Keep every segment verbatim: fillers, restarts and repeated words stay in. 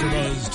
AfterBuzz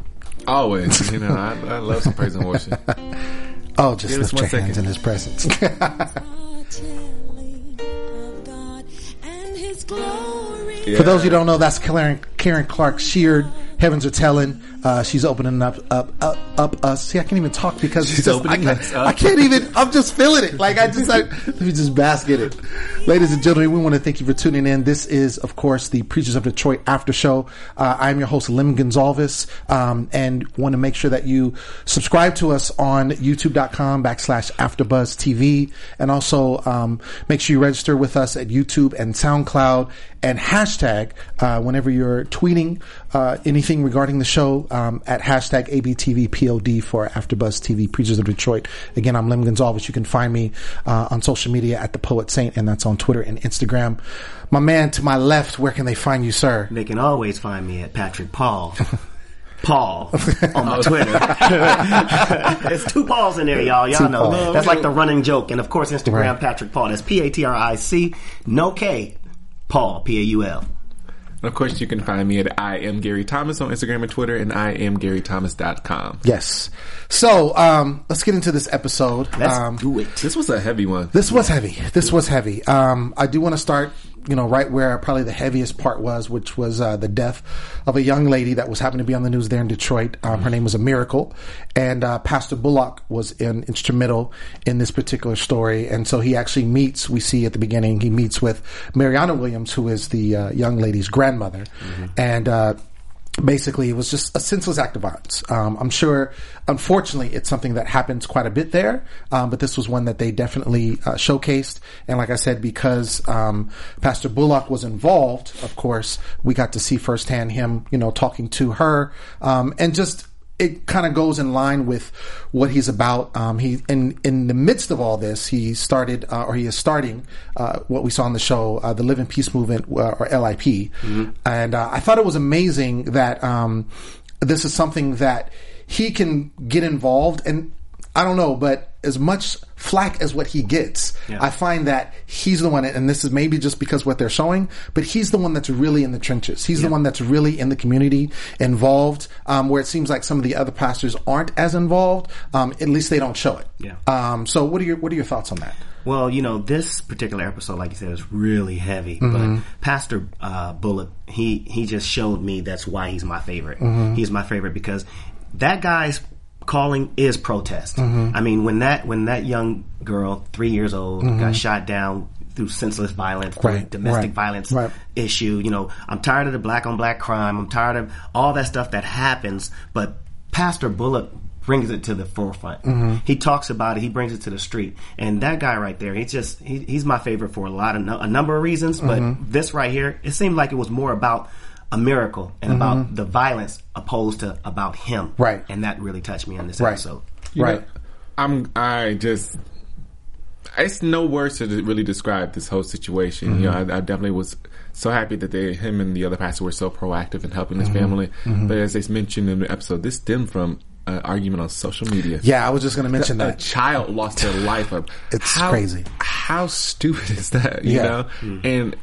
Always. You know, I, I love some praise and worship. Oh, just lift your hands in his presence. Yeah. For those who don't know, that's Karen, Karen Clark Sheard. Heavens are telling. Uh, she's opening up, up, up, up us. See, I can't even talk because she's just, opening I, us up. I can't even. I'm just feeling it. Like I just, I, let me just bask in it. Ladies and gentlemen, we want to thank you for tuning in. This is, of course, the Preachers of Detroit After Show. Uh, I'm your host, Lem Gonzales, um, and want to make sure that you subscribe to us on YouTube.com backslash AfterBuzz TV, and also um, make sure you register with us at YouTube and SoundCloud, and hashtag uh, whenever you're tweeting uh, anything regarding the show um, at hashtag A B T V P O D for AfterBuzz T V Preachers of Detroit. Again, I'm Lem Gonzales. You can find me uh, on social media at The Poet Saint, and that's on Twitter and Instagram. My man to my left, where can they find you, sir? They can always find me at Patrick Paul. Paul on my Twitter. There's two Pauls in there, y'all. Y'all two know Paul. That's like the running joke. And of course, Instagram, right. Patrick Paul. That's P A T R I C, no K, Paul, P A U L. And of course, you can find me at I am Gary Thomas on Instagram and Twitter, and I am Gary Thomas dot com. Yes. So, um, let's get into this episode. Let's um, do it. This was a heavy one. This was heavy. This was heavy. Um, I do want to start, you know, right where probably the heaviest part was, which was uh, the death of a young lady that was happened to be on the news there in Detroit. Um, her name was a Miracle, and uh, Pastor Bullock was in, instrumental in this particular story. And so he actually meets, we see at the beginning, he meets with Marianna Williams, who is the uh, young lady's grandmother. Mm-hmm. And uh, basically it was just a senseless act of violence. Um, I'm sure, unfortunately, it's something that happens quite a bit there, um, but this was one that they definitely uh, showcased. And like I said, because um, Pastor Bullock was involved, of course, we got to see firsthand him, you know, talking to her, um, and just it kind of goes in line with what he's about. Um, he in in the midst of all this, he started uh, or he is starting uh, what we saw on the show, uh, the Live in Peace Movement, uh, or L I P. Mm-hmm. And uh, I thought it was amazing that um, this is something that he can get involved. And I don't know, but as much flack as what he gets, yeah. I find that he's the one, and this is maybe just because what they're showing, but he's the one that's really in the trenches. He's yeah. the one that's really in the community, involved, um, where it seems like some of the other pastors aren't as involved. Um, at least they don't show it. Yeah. Um, so what are your, what are your thoughts on that? Well, you know, this particular episode, like you said, is really heavy. Mm-hmm. But Pastor uh, Bullock, he, he just showed me that's why he's my favorite. Mm-hmm. He's my favorite because that guy's calling is protest. Mm-hmm. I mean, when that when that young girl, three years old, mm-hmm. got shot down through senseless violence, right. through domestic right. violence right. issue, you know, I'm tired of the black on black crime. I'm tired of all that stuff that happens. But Pastor Bullock brings it to the forefront. Mm-hmm. He talks about it. He brings it to the street. And that guy right there, he's just he, he's my favorite for a lot of no, a number of reasons. But mm-hmm. this right here, it seemed like it was more about a miracle and mm-hmm. about the violence opposed to about him. Right. And that really touched me on this right. episode. You right. know, I'm, I just, it's no words to really describe this whole situation. Mm-hmm. You know, I, I definitely was so happy that they, him and the other pastor were so proactive in helping mm-hmm. his family. Mm-hmm. But as they mentioned in the episode, this stemmed from an argument on social media. Yeah, I was just going to mention the, that. A child lost their life up. It's how, crazy. How stupid is that? You yeah. know? Mm-hmm. And,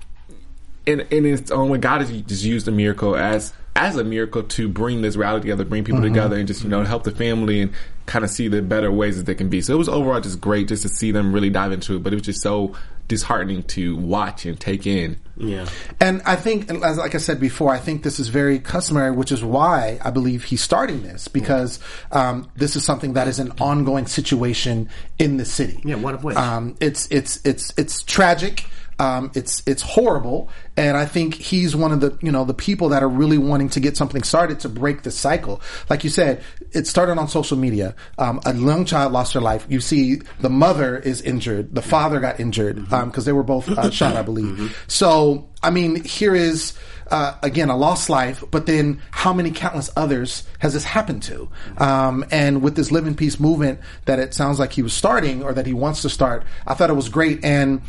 In, in its own way, God has just used a miracle as as a miracle to bring this rally together, bring people mm-hmm. together, and just, you know, help the family and kind of see the better ways that they can be. So it was overall just great just to see them really dive into it, but it was just so disheartening to watch and take in. Yeah. And I think, as like I said before, I think this is very customary, which is why I believe he's starting this, because um, this is something that is an ongoing situation in the city. Yeah, one of which. Um, it's, it's, it's, it's tragic. Um, it's it's horrible, and I think he's one of the you know the people that are really wanting to get something started to break the cycle. Like you said, it started on social media. Um, a young child lost her life. You see, the mother is injured. The father got injured because um, they were both uh, shot, I believe. Mm-hmm. So, I mean, here is. Uh, again, a lost life, but then how many countless others has this happened to? Um, and with this Live in Peace movement that it sounds like he was starting or that he wants to start, I thought it was great. And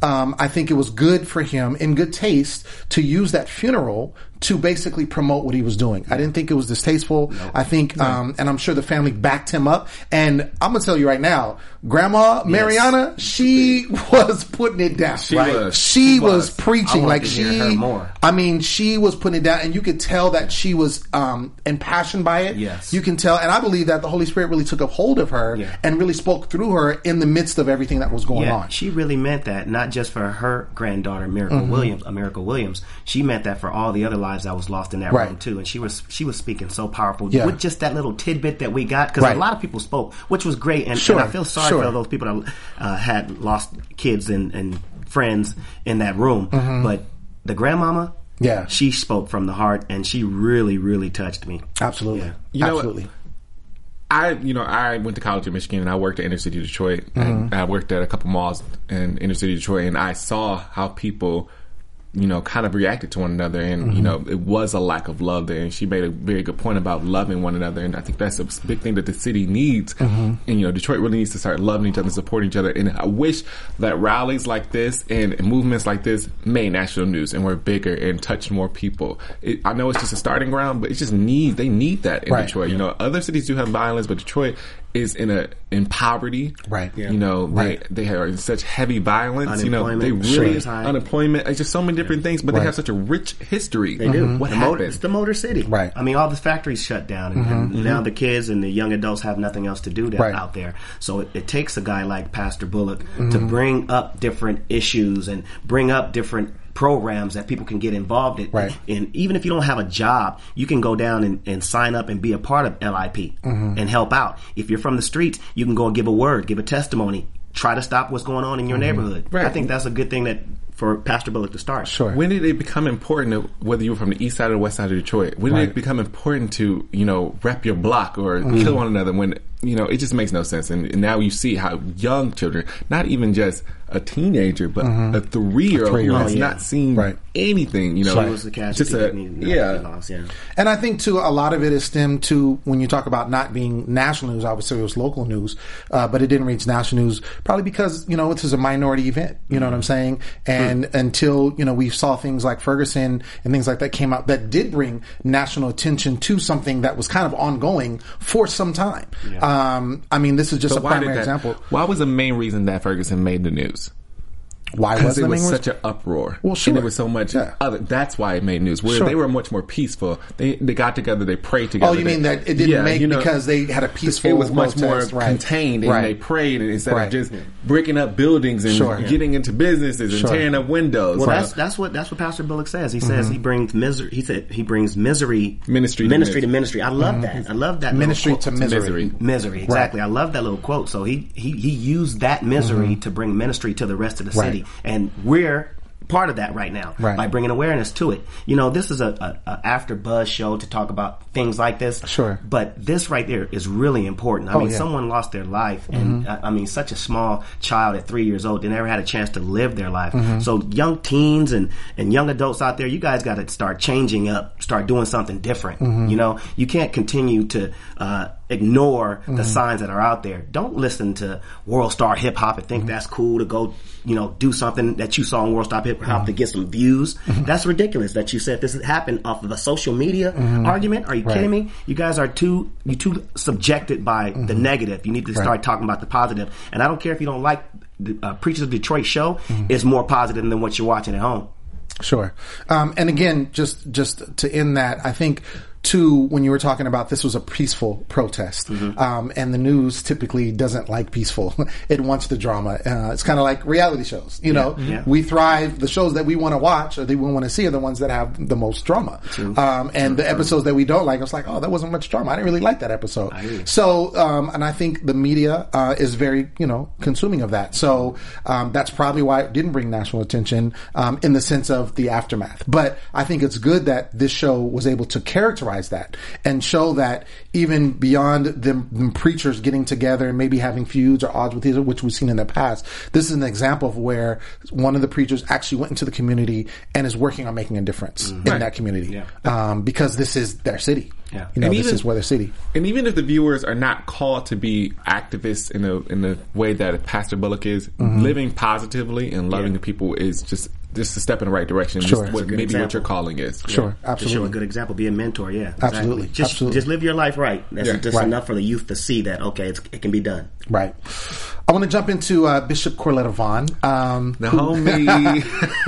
um, I think it was good for him, in good taste, to use that funeral to basically promote what he was doing. I didn't think it was distasteful. No. I think, no. um, and I'm sure the family backed him up. And I'm going to tell you right now, Grandma Marianna, yes. she was putting it down. She right? was. She, she was, was preaching. I like to she, hear her more. I mean, she was putting it down, and you could tell that she was um, impassioned by it. Yes. You can tell. And I believe that the Holy Spirit really took a hold of her yeah. and really spoke through her in the midst of everything that was going yeah, on. She really meant that, not just for her granddaughter, Miracle mm-hmm. Williams, uh, Miracle Williams. She meant that for all the other lives. lives that was lost in that right. room too, and she was she was speaking so powerful yeah. with just that little tidbit that we got, because right. a lot of people spoke, which was great, and, sure. and I feel sorry sure. for those people that uh, had lost kids and, and friends in that room, mm-hmm. but the grandmama, yeah, she spoke from the heart, and she really really touched me. Absolutely, yeah. you know absolutely. What? I you know I went to college in Michigan, and I worked at inner city Detroit, mm-hmm. and I worked at a couple malls in inner city Detroit, and I saw how people. You know, kind of reacted to one another, and mm-hmm. you know, it was a lack of love there. And she made a very good point about loving one another, and I think that's a big thing that the city needs. Mm-hmm. And you know, Detroit really needs to start loving each other, supporting each other. And I wish that rallies like this and movements like this made national news and were bigger and touched more people. It, I know it's just a starting ground, but it just needs they need that in right. Detroit. Yeah. You know, other cities do have violence, but Detroit. Is in a in poverty, right? Yeah. You know, right. they they are in such heavy violence. You know, they really sure. unemployment. It's just so many different yeah. things, but right. they have such a rich history. They do. Mm-hmm. What the happened? Motor, it's the Motor City, right? I mean, all the factories shut down, and, mm-hmm. and mm-hmm. now the kids and the young adults have nothing else to do that right. out there. So it, it takes a guy like Pastor Bullock mm-hmm. to bring up different issues and bring up different. Programs that people can get involved in. Right. And even if you don't have a job, you can go down and, and sign up and be a part of L I P mm-hmm. and help out. If you're from the streets, you can go and give a word, give a testimony, try to stop what's going on in your mm-hmm. neighborhood. Right. I think that's a good thing that for Pastor Bullock to start. Sure. When did it become important, to, whether you were from the east side or the west side of Detroit, when did right. it become important to, you know, rep your block or mm-hmm. kill one another when, you know, it just makes no sense. And, and now you see how young children, not even just a teenager, but mm-hmm. a three-year-old who has not seen right. anything, you know. She was the just a, yeah. Lost, yeah. And I think, too, a lot of it is stemmed to, when you talk about not being national news, I would say it was local news, uh, but it didn't reach national news, probably because, you know, this is a minority event, you know mm-hmm. what I'm saying? And And until, you know, we saw things like Ferguson and things like that came out that did bring national attention to something that was kind of ongoing for some time. Yeah. Um, I mean, this is just so a primary that, example. Why was the main reason that Ferguson made the news? Why was it was such an uproar? Well, sure. And there was so much yeah. other. That's why it made news. Where sure. they were much more peaceful. They they got together. They prayed together. Oh, you they, mean that it didn't yeah, make you know, because they had a peaceful. It was much protest, more right. contained, and right. they prayed and instead right. of just breaking up buildings and sure. getting into businesses and sure. tearing up windows. Well, right. that's that's what that's what Pastor Bullock says. He says mm-hmm. he brings misery. He said he brings misery, ministry, ministry to ministry. To ministry. I love mm-hmm. that. I love that ministry to misery. Misery, misery. Exactly. Right. I love that little quote. So he he he used that misery mm-hmm. to bring ministry to the rest of the city. Right. And we're part of that right now right. by bringing awareness to it. You know, this is a, a, a after buzz show to talk about things like this. Sure. But this right there is really important. I oh, mean, yeah. someone lost their life. And mm-hmm. I, I mean, such a small child at three years old, they never had a chance to live their life. Mm-hmm. So young teens and, and young adults out there, you guys got to start changing up, start doing something different. Mm-hmm. You know, you can't continue to uh ignore the mm-hmm. signs that are out there. Don't listen to World Star Hip Hop and think mm-hmm. that's cool to go, you know, do something that you saw in World Star Hip Hop mm-hmm. to get some views. Mm-hmm. That's ridiculous that you said this happened off of a social media mm-hmm. argument. Are you right. kidding me? You guys are too, you're too subjected by mm-hmm. the negative. You need to right. start talking about the positive. And I don't care if you don't like the uh, Preachers of Detroit show. Mm-hmm. It's more positive than what you're watching at home. Sure. Um, and again, just, just to end that, I think Two, when you were talking about this was a peaceful protest, mm-hmm. um, and the news typically doesn't like peaceful. It wants the drama. Uh, it's kind of like reality shows. You yeah, know, yeah. we thrive. The shows that we want to watch or that we want to see are the ones that have the most drama. True. Um, and True. the episodes that we don't like, it's like, oh, that wasn't much drama. I didn't really like that episode. So, um, and I think the media uh, is very, you know, consuming of that. So um, that's probably why it didn't bring national attention um, in the sense of the aftermath. But I think it's good that this show was able to characterize that and show that even beyond them, them preachers getting together and maybe having feuds or odds with each other, which we've seen in the past, this is an example of where one of the preachers actually went into the community and is working on making a difference mm-hmm. in right. that community yeah. um, because this is their city. Yeah. You know, and this even, is where their city. And even if the viewers are not called to be activists in the in the way that Pastor Bullock is, mm-hmm. living positively and loving yeah. the people is just just a step in the right direction. Sure. Just what, maybe example. What your calling is. Sure, yeah. absolutely. Just show a good example. Be a mentor, yeah. Exactly. Absolutely. Just, absolutely. Just live your life right. That's yeah. just right. enough for the youth to see that, okay, it's, it can be done. Right. I want to jump into uh, Bishop Corletta Vaughn. Um, the homie.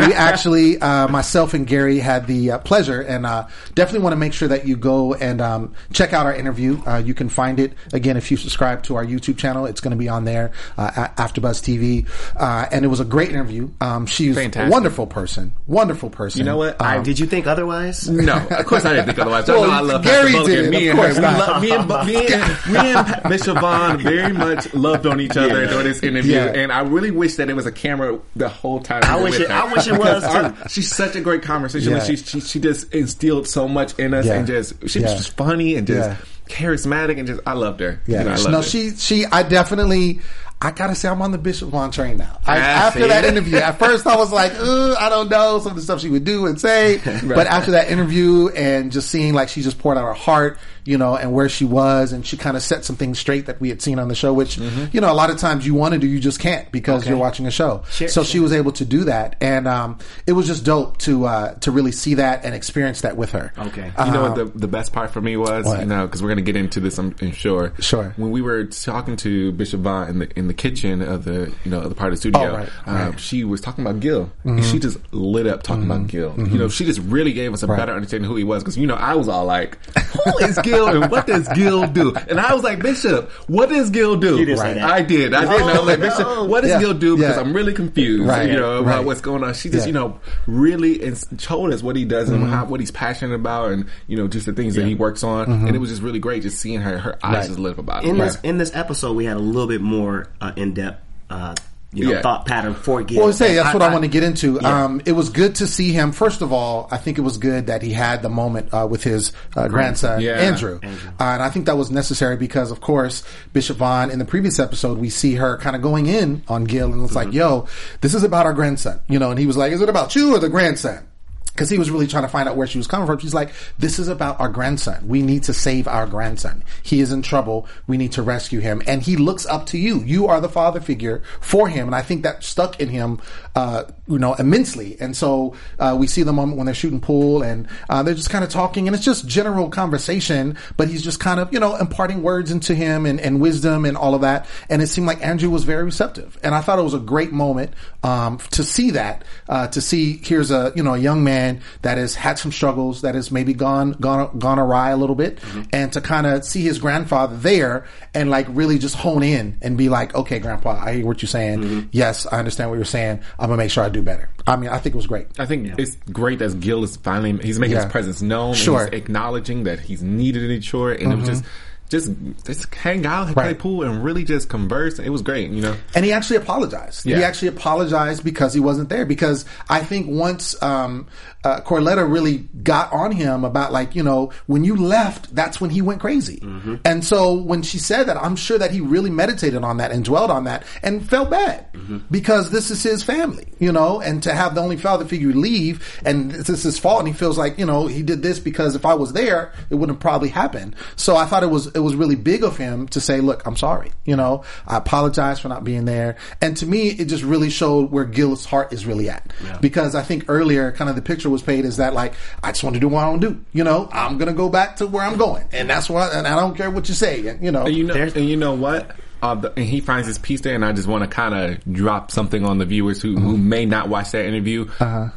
We actually, uh, myself and Gary had the uh, pleasure, and uh, definitely want to make sure that you go and um, check out our interview. Uh, you can find it, again, if you subscribe to our YouTube channel. It's going to be on there, uh, AfterBuzz T V. Uh, and it was a great interview. Um, she's a wonderful person. Wonderful person. You know what? Um, I, did you think otherwise? No. Of course I didn't think otherwise. Well, I know I love Gary did. Me and, her, we love, me, and, me, and, me and Bishop Vaughn very much loved on each other. Yeah. This interview, yeah. and I really wish that it was a camera the whole time. I wish it. I wish it was too. She's such a great conversation. Yeah. She, she she just instilled so much in us, yeah. and just she yeah. was just funny and just yeah. charismatic, and just I loved her. Yeah, you know, I loved no, her. she she I definitely. I gotta say, I'm on the Bishop Vaughn train now. I, I after that interview, at first I was like, "Ooh, I don't know some of the stuff she would do and say." Right. But after that interview and just seeing like she just poured out her heart, you know, and where she was, and she kind of set some things straight that we had seen on the show, which mm-hmm. you know, a lot of times you want to do, you just can't because okay. you're watching a show. Sure, so sure. she was able to do that, and um, it was just dope to uh, to really see that and experience that with her. Okay, you um, know what the the best part for me was, what? You know, because we're gonna get into this, I'm, I'm sure. Sure. When we were talking to Bishop Vaughn in the in the kitchen of the you know the part of the studio, oh, right, right. Um, she was talking about Gil, mm-hmm. and she just lit up talking mm-hmm. about Gil. Mm-hmm. You know, she just really gave us a right. better understanding of who he was because you know I was all like, who is Gil and what does Gil do? And I was like, Bishop, what does Gil do? Right. I did, I did. Oh, I was like, Bishop, no. what does yeah. Gil do? Because yeah. I'm really confused, right. you know, about right. what's going on. She just yeah. you know really ins- told us what he does mm-hmm. and how, what he's passionate about, and you know just the things yeah. that he works on. Mm-hmm. And it was just really great just seeing her. Her eyes right. just lit up about it. In this, in this episode, we had a little bit more. Uh, in-depth uh, you know, yeah. thought pattern for Gil. Well, say, that's I, what I, I want to get into. Yeah. Um, it was good to see him. First of all, I think it was good that he had the moment uh, with his uh, grandson, yeah. Andrew. Andrew. Uh, and I think that was necessary because, of course, Bishop Vaughn, in the previous episode, we see her kind of going in on Gil and it's mm-hmm. like, yo, this is about our grandson. You know, and he was like, is it about you or the grandson? Because he was really trying to find out where she was coming from. She's like, this is about our grandson. We need to save our grandson. He is in trouble. We need to rescue him. And he looks up to you. You are the father figure for him. And I think that stuck in him, uh, you know, immensely. And so uh, we see the moment when they're shooting pool and uh, they're just kind of talking. And it's just general conversation. But he's just kind of, you know, imparting words into him and, and wisdom and all of that. And it seemed like Andrew was very receptive. And I thought it was a great moment um, to see that, uh, to see here's a, you know, a young man that has had some struggles, that has maybe gone gone gone awry a little bit, mm-hmm. and to kind of see his grandfather there and like really just hone in and be like, okay, Grandpa, I hear what you're saying. Mm-hmm. Yes, I understand what you're saying. I'm gonna make sure I do better. I mean, I think it was great. I think yeah. it's great that Gil is finally he's making yeah. his presence known. Sure, and he's acknowledging that he's needed in Detroit, and mm-hmm. it was just. Just, just hang out, right. play pool, and really just converse. It was great, you know. And he actually apologized. Yeah. He actually apologized because he wasn't there. Because I think once um, uh, Corletta really got on him about like, you know, when you left, that's when he went crazy. Mm-hmm. And so when she said that, I'm sure that he really meditated on that and dwelled on that and felt bad mm-hmm. because this is his family, you know. And to have the only father figure leave and this is his fault, and he feels like, you know, he did this because if I was there, it wouldn't have probably happened. So I thought it was. It was really big of him to say, look, I'm sorry. You know, I apologize for not being there. And to me, it just really showed where Gil's heart is really at. Yeah. Because I think earlier, kind of the picture was painted is that like, I just want to do what I want to do. You know, I'm going to go back to where I'm going. And that's what, and I don't care what you say. And you know, and you know, and you know what? Uh, the, and he finds his peace there. And I just want to kind of drop something on the viewers who, mm-hmm. who may not watch that interview. Uh-huh.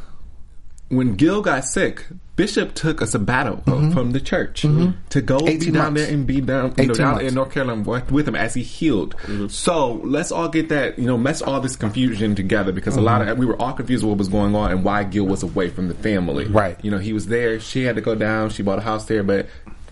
When Gil got sick, Bishop took a sabbatical mm-hmm. from the church mm-hmm. to go be down months. there and be down, you know, down in North Carolina with him as he healed. Mm-hmm. So let's all get that, you know, let's all this confusion together, because mm-hmm. a lot of, we were all confused with what was going on and why Gil was away from the family. Right. You know, he was there. She had to go down. She bought a house there, but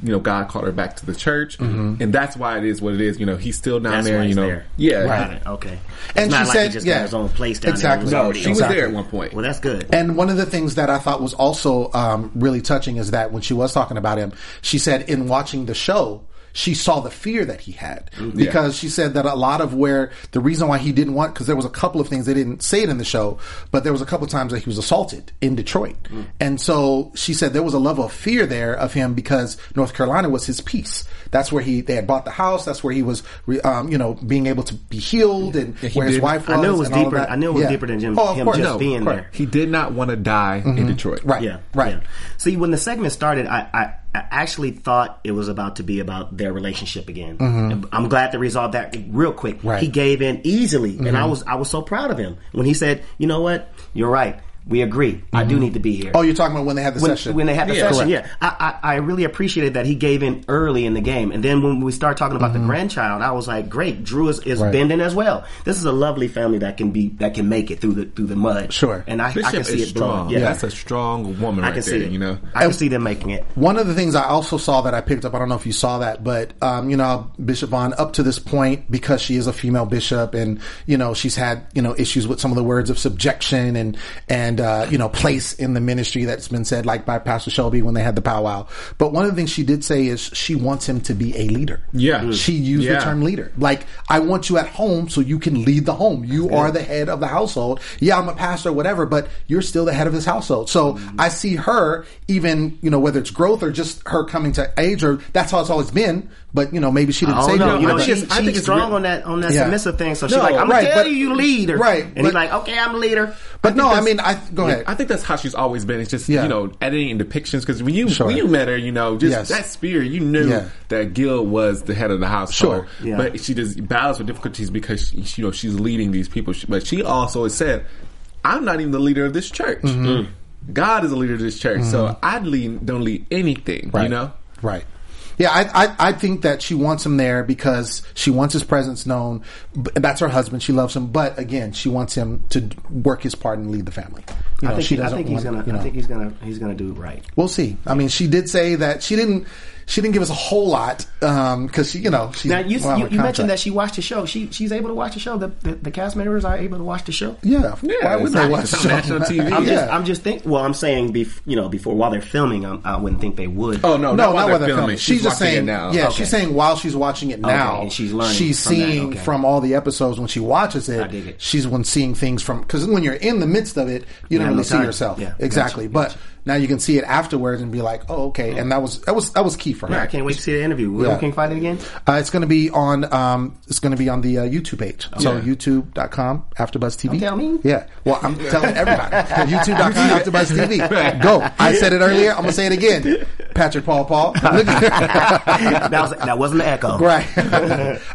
you know, God called her back to the church, mm-hmm. and that's why it is what it is. You know, he's still down that's there. Why he's you know, there. yeah, right, okay. It's and not she like said, he just yeah. got his own place down exactly. there. No, she exactly. was there at one point. Well, that's good. And one of the things that I thought was also um, really touching is that when she was talking about him, she said in watching the show, she saw the fear that he had, because yeah. she said that a lot of where the reason why he didn't want, because there was a couple of things, they didn't say it in the show, but there was a couple of times that he was assaulted in Detroit. Mm. And so she said there was a level of fear there of him, because North Carolina was his peace. That's where he, they had bought the house. That's where he was, um, you know, being able to be healed yeah. and yeah, he where did. his wife was. I knew it was deeper. I knew it was yeah. deeper than him, oh, him just no, being there. He did not want to die mm-hmm. in Detroit. Right. Yeah. Right. Yeah. See, when the segment started, I, I, I actually thought it was about to be about their relationship again. Mm-hmm. I'm glad they resolved that real quick. Right. He gave in easily, mm-hmm. and I was I was so proud of him when he said, "You know what? You're right. We agree. Mm-hmm. I do need to be here." Oh, you're talking about when they had the when, session. When they had the yeah, session, correct. yeah. I, I, I really appreciated that he gave in early in the game. And then when we start talking about mm-hmm. the grandchild, I was like, great, Drew is, is right. bending as well. This is a lovely family that can be that can make it through the through the mud. Sure. And I, I can see it strong. Yeah. That's a strong woman right I can there, see it. you know. I can and see them making it. One of the things I also saw that I picked up, I don't know if you saw that, but um, you know, Bishop Vaughn, up to this point, because she is a female bishop and, you know, she's had, you know, issues with some of the words of subjection and and And, uh, you know, place in the ministry that's been said, like by Pastor Shelby when they had the powwow. But one of the things she did say is she wants him to be a leader. Yeah. She used yeah. the term leader. Like, I want you at home so you can lead the home. You yeah. are the head of the household. Yeah, I'm a pastor, whatever, but you're still the head of this household. So mm-hmm. I see her, even, you know, whether it's growth or just her coming to age, or that's how it's always been. But, you know, maybe she didn't say that. You know, she, she, I think she's strong on that, on that yeah. submissive thing. So she's no, like, I'm right, going to tell but, you, you lead her. Right. And but, he's like, okay, I'm a leader. But I no, I mean, I go ahead. I think that's how she's always been. It's just, yeah. you know, editing and depictions. Because when you sure. when you met her, you know, just yes. that spirit, you knew yeah. that Gil was the head of the household. Sure. Yeah. But she just battles with difficulties because, she, you know, she's leading these people. But she also has said, I'm not even the leader of this church. Mm-hmm. Mm. God is the leader of this church. Mm-hmm. So I lead, don't lead anything, right. you know? Right. Yeah, I, I I think that she wants him there because she wants his presence known. That's her husband. She loves him. But again, she wants him to work his part and lead the family. You know, I think, she he, I think he's want, gonna. You know, I think he's gonna. He's gonna do right. We'll see. I mean, she did say that she didn't. She didn't give us a whole lot because um, she, you know, she's now you, well, you, you mentioned that she watched the show. She she's able to watch the show. The the, the cast members are able to watch the show. Yeah, yeah. Why would they watch the show? National T V. I'm yeah. just I'm just think. Well, I'm saying bef- you know before while they're filming, I'm, I wouldn't think they would. Oh no, no, not while they're, they're filming. filming. She's, she's just saying now. Yeah, okay. She's saying while she's watching it now, okay. and she's learning. She's from seeing that. Okay. From all the episodes when she watches it. I dig it. She's when seeing things from because when you're in the midst of it, you don't really see yourself. Yeah, exactly, but. Now you can see it afterwards and be like, "Oh, okay." And that was that was that was key for her. Yeah, I can't wait to see the interview. Where yeah. can you find it again? Uh, it's going to be on um, it's going to be on the uh, YouTube page. Okay. So youtube dot com AfterBuzz T V. Don't tell me. Yeah. Well, I'm telling everybody. youtube dot com AfterBuzz T V. Go. I said it earlier. I'm gonna say it again. Patrick Paul Paul. that, was, that wasn't an echo. Right.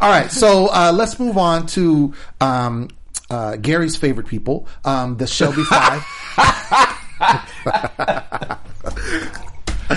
All right. So uh, let's move on to um, uh, Gary's favorite people, um, the Shelby Five. I,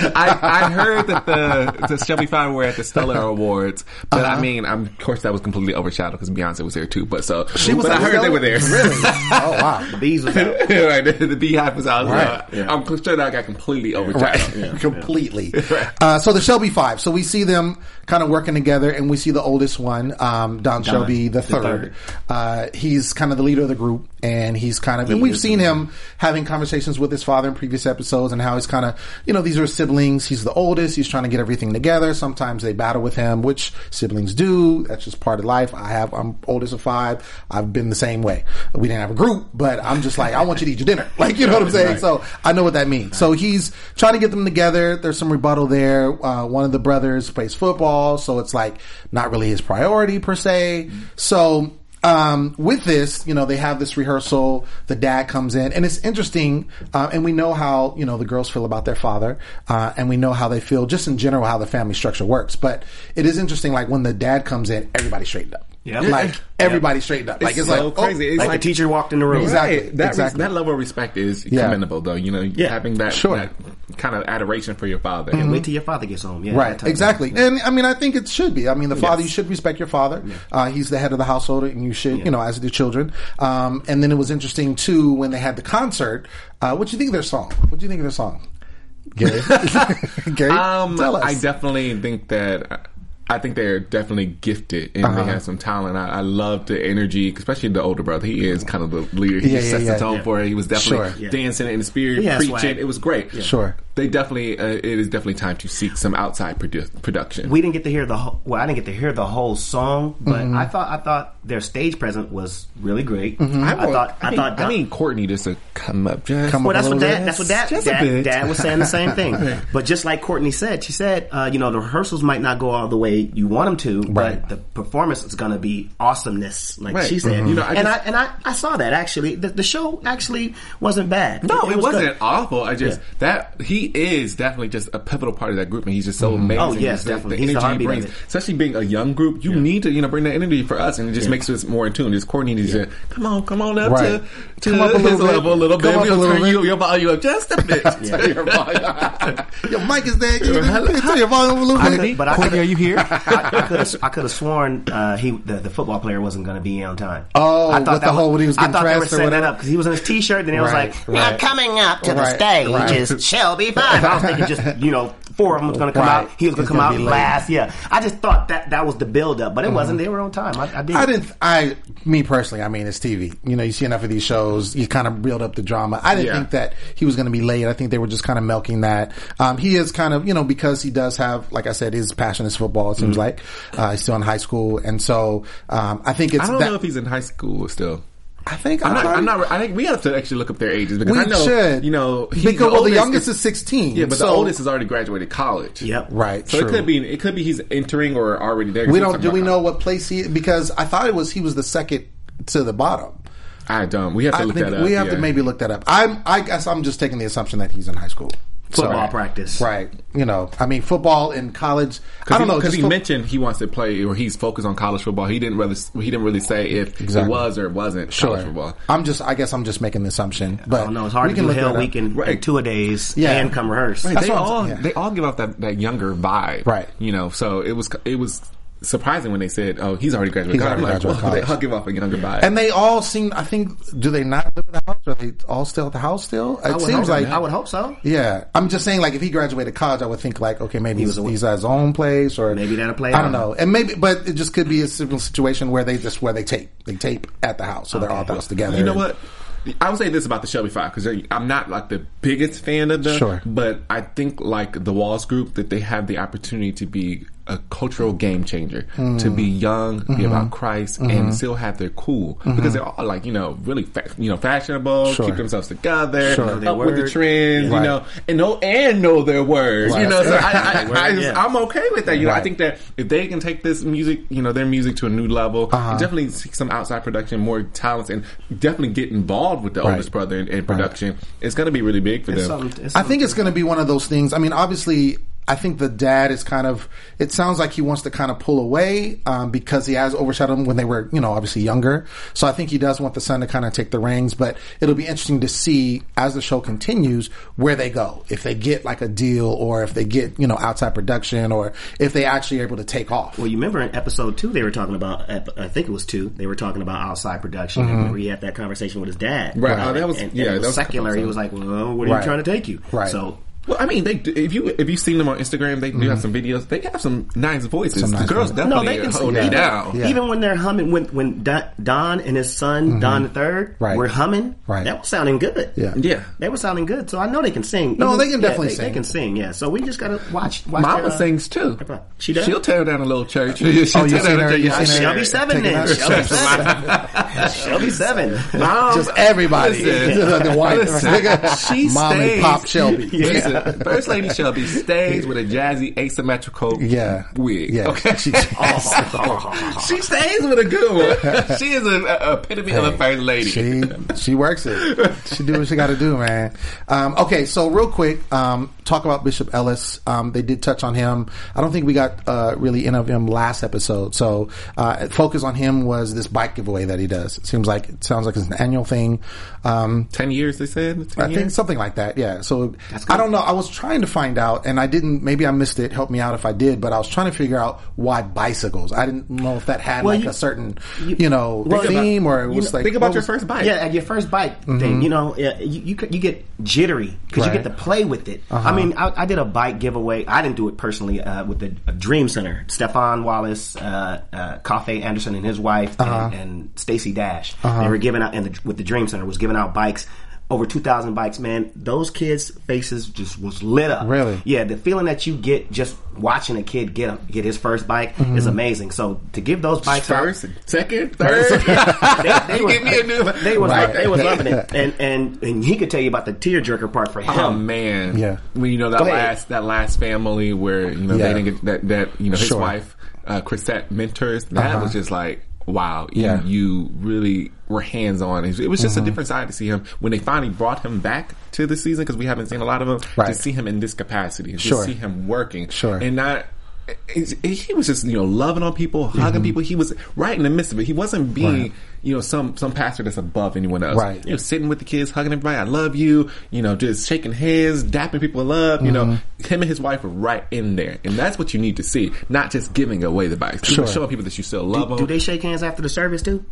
I heard that the, the Shelby Five were at the Stellar Awards, but uh-huh. I mean, I'm, of course, that was completely overshadowed because Beyonce was there too. But so she was. But I heard Stellar? They were there. Really? Oh wow, the bees was out. Right, the, the beehive was out. Right. Yeah. I'm sure that I got completely overshadowed. Right. Yeah. Completely. Right. Uh, so the Shelby Five. So we see them kind of working together, and we see the oldest one, um, Don, Don Shelby the Third. Uh, he's kind of the leader of the group. And he's kind of, he and we've seen him having conversations with his father in previous episodes and how he's kind of, you know, these are siblings. He's the oldest. He's trying to get everything together. Sometimes they battle with him, which siblings do. That's just part of life. I have, I'm oldest of five. I've been the same way. We didn't have a group, but I'm just like, I want you to eat your dinner. Like, you know what I'm saying? Right. So I know what that means. So he's trying to get them together. There's some rebuttal there. Uh, one of the brothers plays football. So it's like not really his priority per se. So, Um, with this, you know, they have this rehearsal, the dad comes in, and it's interesting, uh, and we know how, you know, the girls feel about their father, uh, and we know how they feel just in general how the family structure works, but it is interesting, like, when the dad comes in, everybody straightened up. Yeah, like everybody yep. straightened up. Like it's, it's so like crazy. Oh, it's like, like a teacher walked in the room. Exactly. Right. That, exactly. That level of respect is yeah. commendable, though. You know, yeah. having that, sure. that kind of adoration for your father. Mm-hmm. And wait till your father gets home. Yeah, right. Exactly. Yeah. And I mean, I think it should be. I mean, the father, yes. you should respect your father. Yeah. Uh, he's the head of the household, and you should, yeah. you know, as the children. Um, and then it was interesting too when they had the concert. Uh, what do you think of their song? What do you think of their song, Gary? Gary, um, tell us. I definitely think that. I think they're definitely gifted and uh-huh. they have some talent. I, I love the energy, especially the older brother. He is kind of the leader. He yeah, sets yeah, the tone yeah. for it. He was definitely sure. dancing in the spirit, yeah, preaching. Swag. It was great. Yeah. Sure. They definitely, uh, it is definitely time to seek some outside produ- production. We didn't get to hear the whole, well, I didn't get to hear the whole song, but mm-hmm. I thought, I thought their stage presence was really great. Mm-hmm. I, I thought, I, I thought, need, I need Courtney just to come up, just come well, up. Well, that's what dad, that's what dad, dad, dad was saying the same thing. But just like Courtney said, she said, uh, you know, the rehearsals might not go all the way you want them to, right. but the performance is going to be awesomeness, like right. she said. Mm-hmm. You know, I and just, I and I, I saw that actually. The, the show actually wasn't bad. No, it, it, it was wasn't good. Awful. I just yeah. that he is definitely just a pivotal part of that group, and he's just so mm-hmm. amazing. Oh yes, the, definitely. The he's energy he brings, especially being a young group, you yeah. need to you know bring that energy for us, and it just yeah. makes us more in tune. Just coordinating, yeah. come on, come on up right. to, to come up a little bit, level a little come bit. We'll turn bit. You, your volume up just a bit. your, your mic is there. You turn your volume a little bit. But Courtney, are you here? I, I could have sworn uh, he the, the football player wasn't going to be on time. Oh, I thought the whole when he was getting dressed. I thought they were setting that up because he was in his t-shirt, and it was like, now coming up to the stage is Shelby. If I was thinking just, you know, four of them was going to come right. out. He was going to come out last. Yeah. I just thought that that was the build up, but it mm-hmm. wasn't. They were on time. I, I did. I didn't, I, me personally, I mean, it's T V. You know, you see enough of these shows, you kind of build up the drama. I didn't yeah. think that he was going to be late. I think they were just kind of milking that. Um, he is kind of, you know, because he does have, like I said, his passion is football, it seems mm-hmm. like. Uh, he's still in high school. And so, um, I think it's, I don't that, know if he's in high school still. I think I'm, I'm, not, I'm not. I think we have to actually look up their ages because we I know should. You know because the, well, the youngest is, is sixteen. Yeah, but so, the oldest has already graduated college. Yep, right. So true. it could be it could be he's entering or already there. We don't. Do we know what place he? Because I thought it was he was the second to the bottom. I don't. We have to I look that up. We have yeah. to maybe look that up. I'm. I guess I'm just taking the assumption that he's in high school. Football so, practice. Right. You know, I mean, football in college. I don't he, know. Because he fo- mentioned he wants to play or he's focused on college football. He didn't really, he didn't really say if exactly. it was or it wasn't sure. college football. I'm just, I guess I'm just making the assumption. But I don't know. It's hard to do hell week and right. two-a-days yeah. and come rehearse. Right. They, all, yeah. they all give off that, that younger vibe. Right. You know, so it was, it was. surprising when they said, "Oh, he's already graduated." He's already like, graduated well, college. They hug him up and get him goodbye. And they all seem. I think. Do they not live in the house? Are they all still at the house? Still, it seems like. That. I would hope so. Yeah, I'm just saying. Like, if he graduated college, I would think like, okay, maybe he was he's at his own place, or maybe that'll play. I don't know. And maybe, but it just could be a simple situation where they just where they tape, they tape at the house, so okay. they're all at the house together. You know what? I would say this about the Shelby Five because I'm not like the biggest fan of them, sure. but I think like the Walls Group that they have the opportunity to be a cultural game changer, mm. to be young, mm-hmm. be about Christ, mm-hmm. and still have their cool mm-hmm. because they're all like you know really fa- you know fashionable, sure. keep themselves together, sure. up word. with the trends, right. you know, and know and know their words, right. you know. So I, I, I, yeah. I'm okay with that. You know, right. I think that if they can take this music, you know, their music to a new level, uh-huh. and definitely seek some outside production, more talents, and definitely get involved with the right. oldest brother in, in production, right. it's going to be really big for it's them. Something, something I think it's going to be one of those things. I mean, obviously. I think the dad is kind of, it sounds like he wants to kind of pull away um, because he has overshadowed them when they were, you know, obviously younger. So I think he does want the son to kind of take the reins, but it'll be interesting to see as the show continues where they go. If they get like a deal or if they get, you know, outside production or if they actually are able to take off. Well, you remember in episode two, they were talking about, I think it was two, they were talking about outside production. Mm-hmm. I remember he had that conversation with his dad. Right. Uh, that was, and, yeah, and it was that was secular. He was like, well, what are right. you trying to take you? Right. So, well, I mean, they do, if you if you've seen them on Instagram, they do mm-hmm. have some videos. They have some nice voices. Some nice the girls voices. definitely no, they can hold yeah. me down. Yeah. Even when they're humming, when when Don and his son mm-hmm. Don the third right. were humming, right. that was sounding good. Yeah, yeah, they were sounding good. So I know they can sing. No, Even, they can definitely yeah, they, sing. They can sing. Yeah. So we just gotta watch. watch Mama their, uh, sings too. She does. She'll tear down a little church. She'll, oh, you seen her? You seen her? She'll be seven then. She'll be seven. She'll be seven. Just everybody. She stays. Mom and Pop Shelby. Listen, First Lady Shelby stays with a jazzy asymmetrical yeah. wig. Yeah. Okay? She, oh. she stays with a good one. She is an epitome hey, of a First Lady. She, she works it. She do what she got to do, man. Um, okay, so real quick, um, talk about Bishop Ellis. Um, they did touch on him. I don't think we got uh, really in of him last episode. So uh, focus on him was this bike giveaway that he does. It seems like, it sounds like it's an annual thing. Um, ten years, they said? Ten I years? think something like that, yeah. So I don't know. I was trying to find out, and I didn't, maybe I missed it. Help me out if I did, but I was trying to figure out why bicycles. I didn't know if that had well, like you, a certain, you, you know, well, theme about, or it was you know, like. Think about your was, first bike. Yeah, your first bike mm-hmm. thing, you know, you, you, you get jittery because right. you get to play with it. Uh-huh. I mean, I, I did a bike giveaway. I didn't do it personally uh, with the Dream Center. Stefan Wallace, uh, uh, Coffee Anderson and his wife, uh-huh. and, and Stacy Dash. Uh-huh. They were giving out, and the, with the Dream Center was giving out bikes. Over two thousand bikes, man. Those kids' faces just was lit up. Really? Yeah, the feeling that you get just watching a kid get a, get his first bike mm-hmm. is amazing. So to give those bikes first, out, second, third, yeah, they, they was, give me a new one. They was right. they was loving it, and and and he could tell you about the tearjerker part for him. Oh man, yeah. When you know that Go last ahead. that last family where you know yeah. they didn't get that that you know his sure. wife uh, Chrisette mentors that uh-huh. was just like. Wow, yeah. you, you really were hands-on. It was just mm-hmm. a different side to see him. When they finally brought him back to the season, because we haven't seen a lot of him, right. to see him in this capacity, sure. to see him working. Sure. And not... It, it, he was just, you know, loving on people, hugging mm-hmm. people. He was right in the midst of it. He wasn't being, right. you know, some, some pastor that's above anyone else. Right. You know, sitting with the kids, hugging everybody. I love you. You know, just shaking hands, dapping people up. Mm-hmm. You know, him and his wife were right in there. And that's what you need to see. Not just giving away the bikes. Sure. Showing people that you still love do, them. Do they shake hands after the service, too?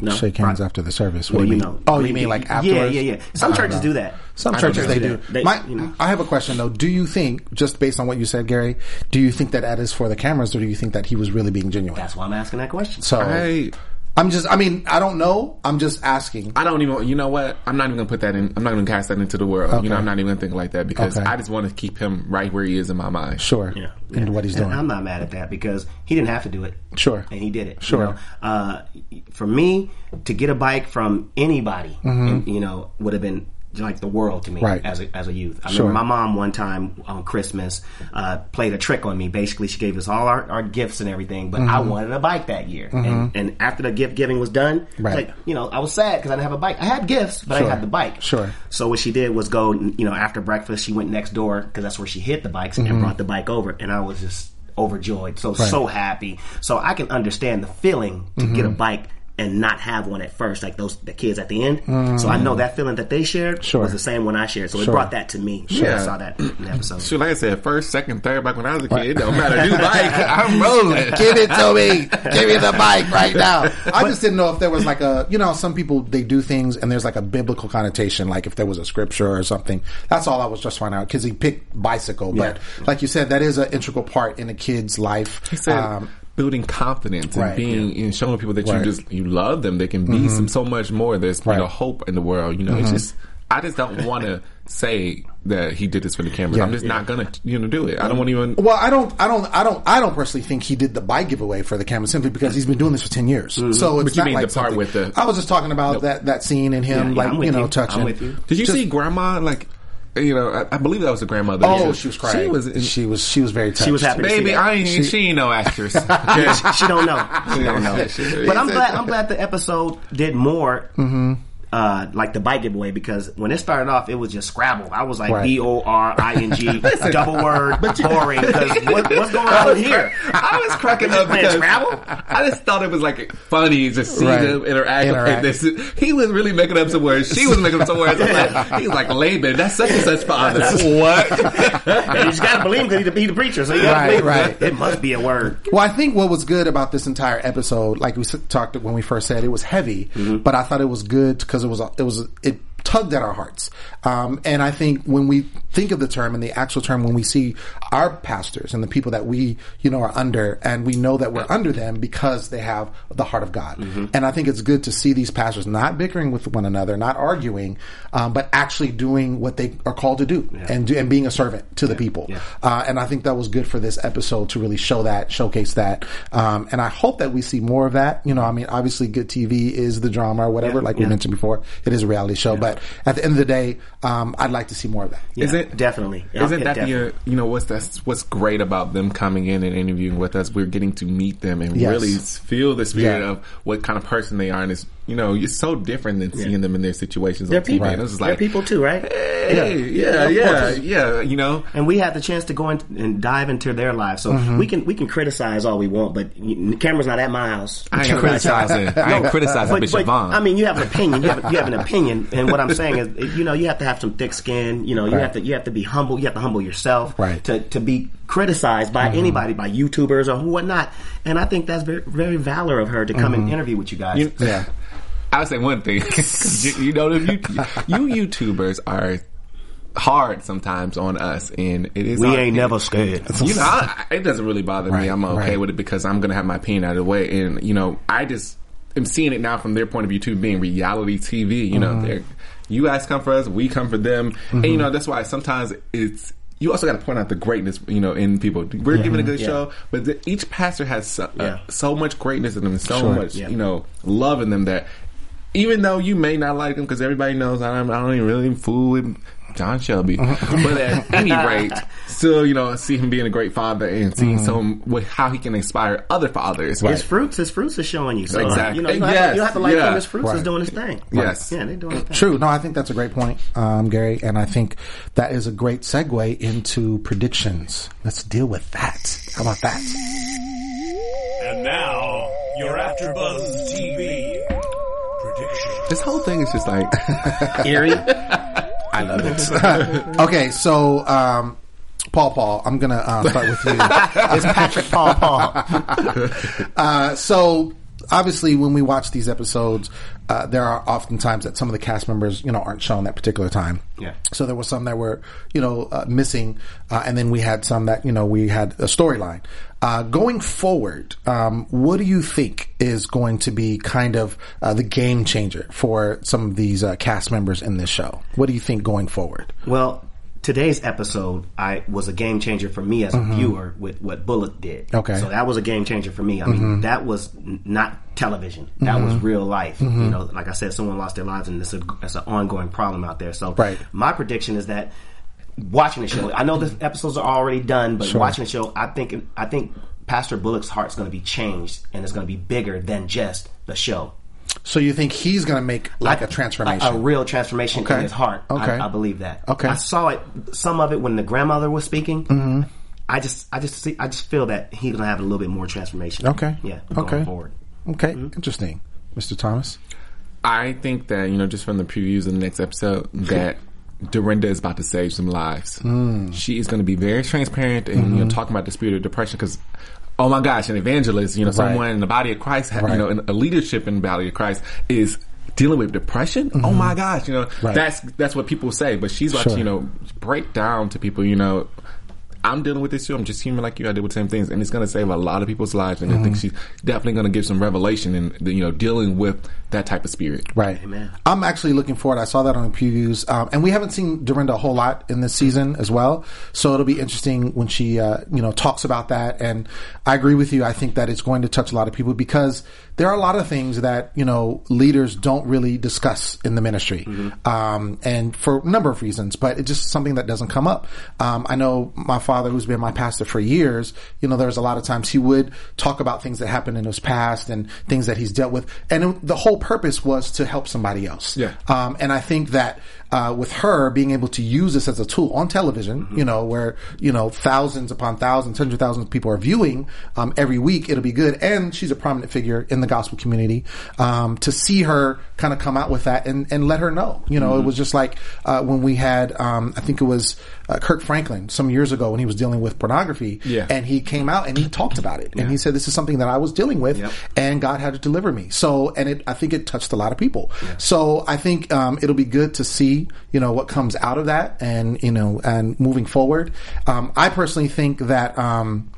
No. Shake hands right. after the service. What well, do you, you mean? Know, oh, you mean like afterwards? Yeah, yeah, yeah. Some churches know. do that. Some churches they do. They, My, you know. I have a question though. Do you think, just based on what you said, Gary, do you think that that is for the cameras, or do you think that he was really being genuine? That's why I'm asking that question. So. I, I'm just, I mean, I don't know. I'm just asking. I don't even, you know what? I'm not even going to put that in, I'm not even going to cast that into the world. Okay. You know, I'm not even going to think like that because okay. I just want to keep him right where he is in my mind. Sure. Yeah. And yeah. what he's and doing. I'm not mad at that because he didn't have to do it. Sure. And he did it. Sure. You know? uh, for me, to get a bike from anybody, mm-hmm. and, you know, would have been like the world to me right. as a as a youth. I sure. remember my mom one time on Christmas uh, played a trick on me. Basically, she gave us all our, our gifts and everything, but mm-hmm. I wanted a bike that year. Mm-hmm. And, and after the gift giving was done, right. like you know, I was sad because I didn't have a bike. I had gifts, but sure. I didn't have the bike. Sure. So what she did was go, you know, after breakfast, she went next door because that's where she hid the bikes mm-hmm. and brought the bike over. And I was just overjoyed, so right. so happy. So I can understand the feeling to mm-hmm. get a bike and not have one at first, like those the kids at the end. Mm. So I know that feeling that they shared sure. was the same one I shared. So sure. it brought that to me. Sure. Yeah. I saw that in the episode. So like I said, first, second, third bike when I was a kid, it don't matter. New bike, I'm rolling. Give it to me. Give me the bike right now. I just didn't know if there was like a, you know, some people, they do things and there's like a biblical connotation, like if there was a scripture or something. That's all I was just finding out, because he picked bicycle. Yeah. But like you said, that is an integral part in a kid's life. He said, um, building confidence right. and being yeah. and showing people that right. you just you love them. They can be mm-hmm. some, so much more. There's right. you know, hope in the world. You know, mm-hmm. it's just I just don't want to say that he did this for the camera. Yeah. I'm just yeah. not gonna you know do it. I don't want even. Well, I don't, I don't, I don't, I don't personally think he did the bike giveaway for the camera simply because he's been doing this for ten years. Mm-hmm. So it's but you not mean like the part with the. I was just talking about nope. that that scene and him yeah, yeah, like you know you. touching. I'm with you. Did you just, see Grandma like? You know, I, I believe that was the grandmother. Oh, yeah. She was crying. She was, in, she was, she was very touched. She was happy. Baby, to see I ain't. She, she ain't no actress. Okay. she, she don't know. She don't know. But I'm glad. I'm glad the episode did more. Mm-hmm. Uh, like the bike giveaway, because when it started off, it was just Scrabble. I was like right. D O R I N G double word boring. Because what, what's going on here? I was cracking up playing Scrabble. I just thought it was like funny to see right. them interact. interact. This, he was really making up some words. She was making up some words. Like, he was like Laban. That's such and such father. What? You just gotta believe him because he's the, he's the preacher. So you gotta right, believe right. It must be a word. Well, I think what was good about this entire episode, like we talked when we first said, it was heavy, mm-hmm. but I thought it was good because. It was it was it tugged at our hearts, um, and I think when we think of the term and the actual term, when we see our pastors and the people that we you know are under, and we know that we're under them because they have the heart of God, mm-hmm. and I think it's good to see these pastors not bickering with one another, not arguing, um, but actually doing what they are called to do, yeah. and do, and being a servant to yeah. the people, yeah. uh, and I think that was good for this episode to really show that, showcase that, um, and I hope that we see more of that. You know, I mean, obviously, good T V is the drama or whatever, yeah. like yeah. we mentioned before, it is a reality show, yeah. but But at the end of the day, um, I'd like to see more of that. Yeah, is it definitely? Yeah, isn't it that definitely. Your, you know, what's that's what's great about them coming in and interviewing with us? We're getting to meet them and yes. really feel the spirit yeah. of what kind of person they are, and it's, you know, it's so different than seeing yeah. them in their situations. They're on people. T V. Right. It's just like, they're people too, right? Hey, yeah, yeah, yeah, yeah, yeah. You know, and we have the chance to go in and dive into their lives, so mm-hmm. we can we can criticize all we want, but the camera's not at my house. I ain't criticizing. I ain't no, criticizing but, Bishop but, Vaughn. I mean, you have an opinion. You have, you have an opinion, and what I'm saying is, you know, you have to have some thick skin. You know, you right. have to you have to be humble. You have to humble yourself right. to to be criticized by mm-hmm. anybody, by YouTubers or whatnot. And I think that's very, very valor of her to come mm-hmm. and interview with you guys. You, yeah. I would say one thing. you, you know, you, you YouTubers are hard sometimes on us, and it is. We hard. ain't it, never scared. You know, I, it doesn't really bother right, me. I'm okay right. with it because I'm going to have my opinion out of the way. And, you know, I just am seeing it now from their point of view, too, being reality T V. You know, mm-hmm. you guys come for us, we come for them. Mm-hmm. And, you know, that's why sometimes it's. You also got to point out the greatness, you know, in people. We're yeah, giving a good yeah. show, but the, each pastor has so, uh, yeah. so much greatness in them, so sure, much, yeah. you know, love in them that even though you may not like them, because everybody knows I don't, I don't even really fool with Don Shelby, but at any rate, still, you know, see him being a great father and seeing mm. some with how he can inspire other fathers. Right. His fruits, his fruits are showing you. So, exactly. You know, you don't yes. have, to, have to like yeah. him. His fruits right. is doing his thing. Yes, right. yeah, they're doing his thing. True. No, I think that's a great point, um, Gary, and I think that is a great segue into predictions. Let's deal with that. How about that? And now you're AfterBuzz T V predictions. This whole thing is just like eerie. I love it. Okay, so um, Paul Paul, I'm going to uh, start with you. It's Patrick Paul Paul. uh, so, obviously, when we watch these episodes, uh, there are often times that some of the cast members, you know, aren't shown that particular time. Yeah. So, there were some that were, you know, uh, missing, uh, and then we had some that, you know, we had a storyline. Uh, going forward, um, what do you think is going to be kind of uh, the game changer for some of these uh, cast members in this show? What do you think going forward? Well, today's episode I was a game changer for me as a mm-hmm. viewer with what Bullock did. Okay. So that was a game changer for me. I mean, mm-hmm. that was not television. That mm-hmm. was real life. Mm-hmm. You know, like I said, someone lost their lives, and it's, a, it's an ongoing problem out there. So right. my prediction is that watching the show, I know the episodes are already done, but sure. watching the show, I think I think Pastor Bullock's heart's going to be changed, and it's going to be bigger than just the show. So you think he's going to make like I, a transformation, a, a real transformation okay. in his heart? Okay, I, I believe that. Okay, I saw it, some of it when the grandmother was speaking. Mm-hmm. I just, I just, see, I just feel that he's going to have a little bit more transformation. Okay, yeah, okay. going forward. Okay, mm-hmm. interesting, Mister Thomas. I think that, you know, just from the previews of the next episode that. Dorinda is about to save some lives. Mm. She is going to be very transparent and mm-hmm. you know, talking about the spirit of depression because, oh my gosh, an evangelist, you know, right. someone in the body of Christ, right. you know, in a leadership in the body of Christ is dealing with depression. Mm-hmm. Oh my gosh, you know, right. that's that's what people say. But she's about sure. to, you know, break down to people, you know, I'm dealing with this too. I'm just human like you. I deal with the same things, and it's going to save a lot of people's lives. And mm-hmm. I think she's definitely going to give some revelation and, you know, dealing with that type of spirit. Right. Amen. I'm actually looking forward. I saw that on the previews, um, and we haven't seen Dorinda a whole lot in this season as well. So it'll be interesting when she, uh, you know, talks about that. And I agree with you. I think that it's going to touch a lot of people because there are a lot of things that, you know, leaders don't really discuss in the ministry, mm-hmm. um, and for a number of reasons, but it's just something that doesn't come up. Um, I know my father, who's been my pastor for years, you know, there was a lot of times he would talk about things that happened in his past and things that he's dealt with. And it, the whole purpose was to help somebody else. Yeah. Um, and I think that, uh, with her being able to use this as a tool on television, mm-hmm. you know, where, you know, thousands upon thousands, hundreds of thousands of people are viewing, um, every week, it'll be good. And she's a prominent figure in the gospel community, um, to see her kind of come out with that and, and let her know, you know, mm-hmm. it was just like, uh, when we had, um, I think it was, uh, Kirk Franklin some years ago when he was dealing with pornography yeah. and he came out and he talked about it yeah. and he said, this is something that I was dealing with yep. and God had to deliver me. So, and it, I think it touched a lot of people. Yeah. So I think, um, it'll be good to see, you know, what comes out of that and, you know, and moving forward. Um, I personally think that, um,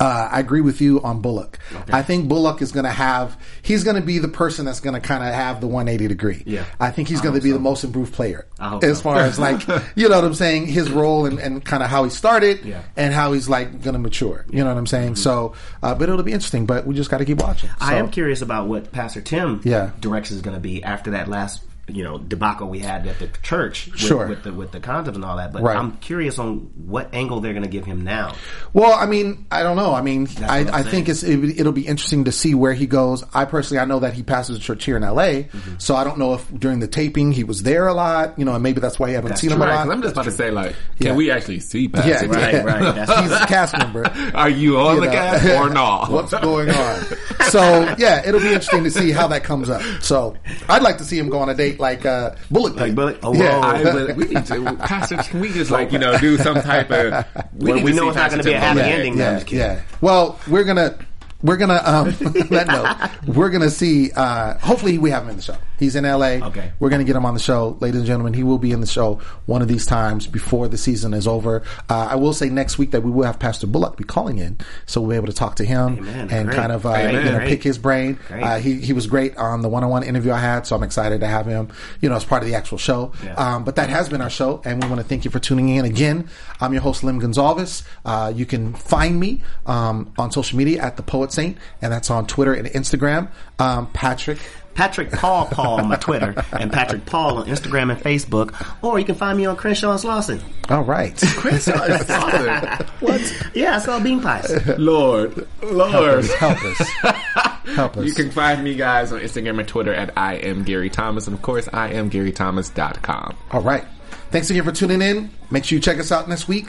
Uh, I agree with you on Bullock. Okay. I think Bullock is going to have, he's going to be the person that's going to kind of have the one eighty degree. Yeah. I think he's going to be so. the most improved player as far so. as like, you know what I'm saying? His role and, and kind of how he started yeah. and how he's like going to mature. You know what I'm saying? Mm-hmm. So, uh, but it'll be interesting, but we just got to keep watching. So. I am curious about what Pastor Tim yeah. direction is going to be after that last you know, debacle we had at the church with, sure. with the with the condoms and all that. But right. I'm curious on what angle they're going to give him now. Well, I mean, I don't know. I mean, I, I think it's it, it'll be interesting to see where he goes. I personally, I know that he pastors a church here in L A, mm-hmm. so I don't know if during the taping he was there a lot, you know, and maybe that's why you haven't that's seen true. him a lot. Right, I'm just about to say, like, can yeah. we actually see Pastor? Yeah, right, yeah. right. That's He's a cast member. Are you on you the know? cast or not? What's going on? So, yeah, it'll be interesting to see how that comes up. So, I'd like to see him go on a date like uh, Bullock. Like Bullock? Oh, yeah. I, we need to, Pastor, can we just, like, you know, do some type of... We, well, we know it's not going to be a happy ending. Yeah, yeah. Well, we're going to... We're gonna um, let know. We're gonna see. Uh, hopefully, we have him in the show. He's in L A. Okay, we're gonna get him on the show, ladies and gentlemen. He will be in the show one of these times before the season is over. Uh, I will say next week that we will have Pastor Bullock be calling in, so we'll be able to talk to him Amen. and great. kind of uh, Amen. you know pick his brain. Uh, he he was great on the one-on-one interview I had, so I'm excited to have him. You know, as part of the actual show. Yeah. Um, but that has been our show, and we want to thank you for tuning in again. I'm your host, Lem Gonzales. Uh, you can find me um, on social media at the Poet Saint, and that's on Twitter and Instagram. Um, Patrick. Patrick Paul Paul on my Twitter and Patrick Paul on Instagram and Facebook. Or you can find me on Crenshaw and Slauson. All right. Crenshaw and Slauson. What? Yeah, I sell bean pies. Lord. Lord. Help us. Help us. Help us. You can find me, guys, on Instagram and Twitter at I am Gary Thomas. And, of course, I am Gary Thomas dot com. All right. Thanks again for tuning in. Make sure you check us out next week.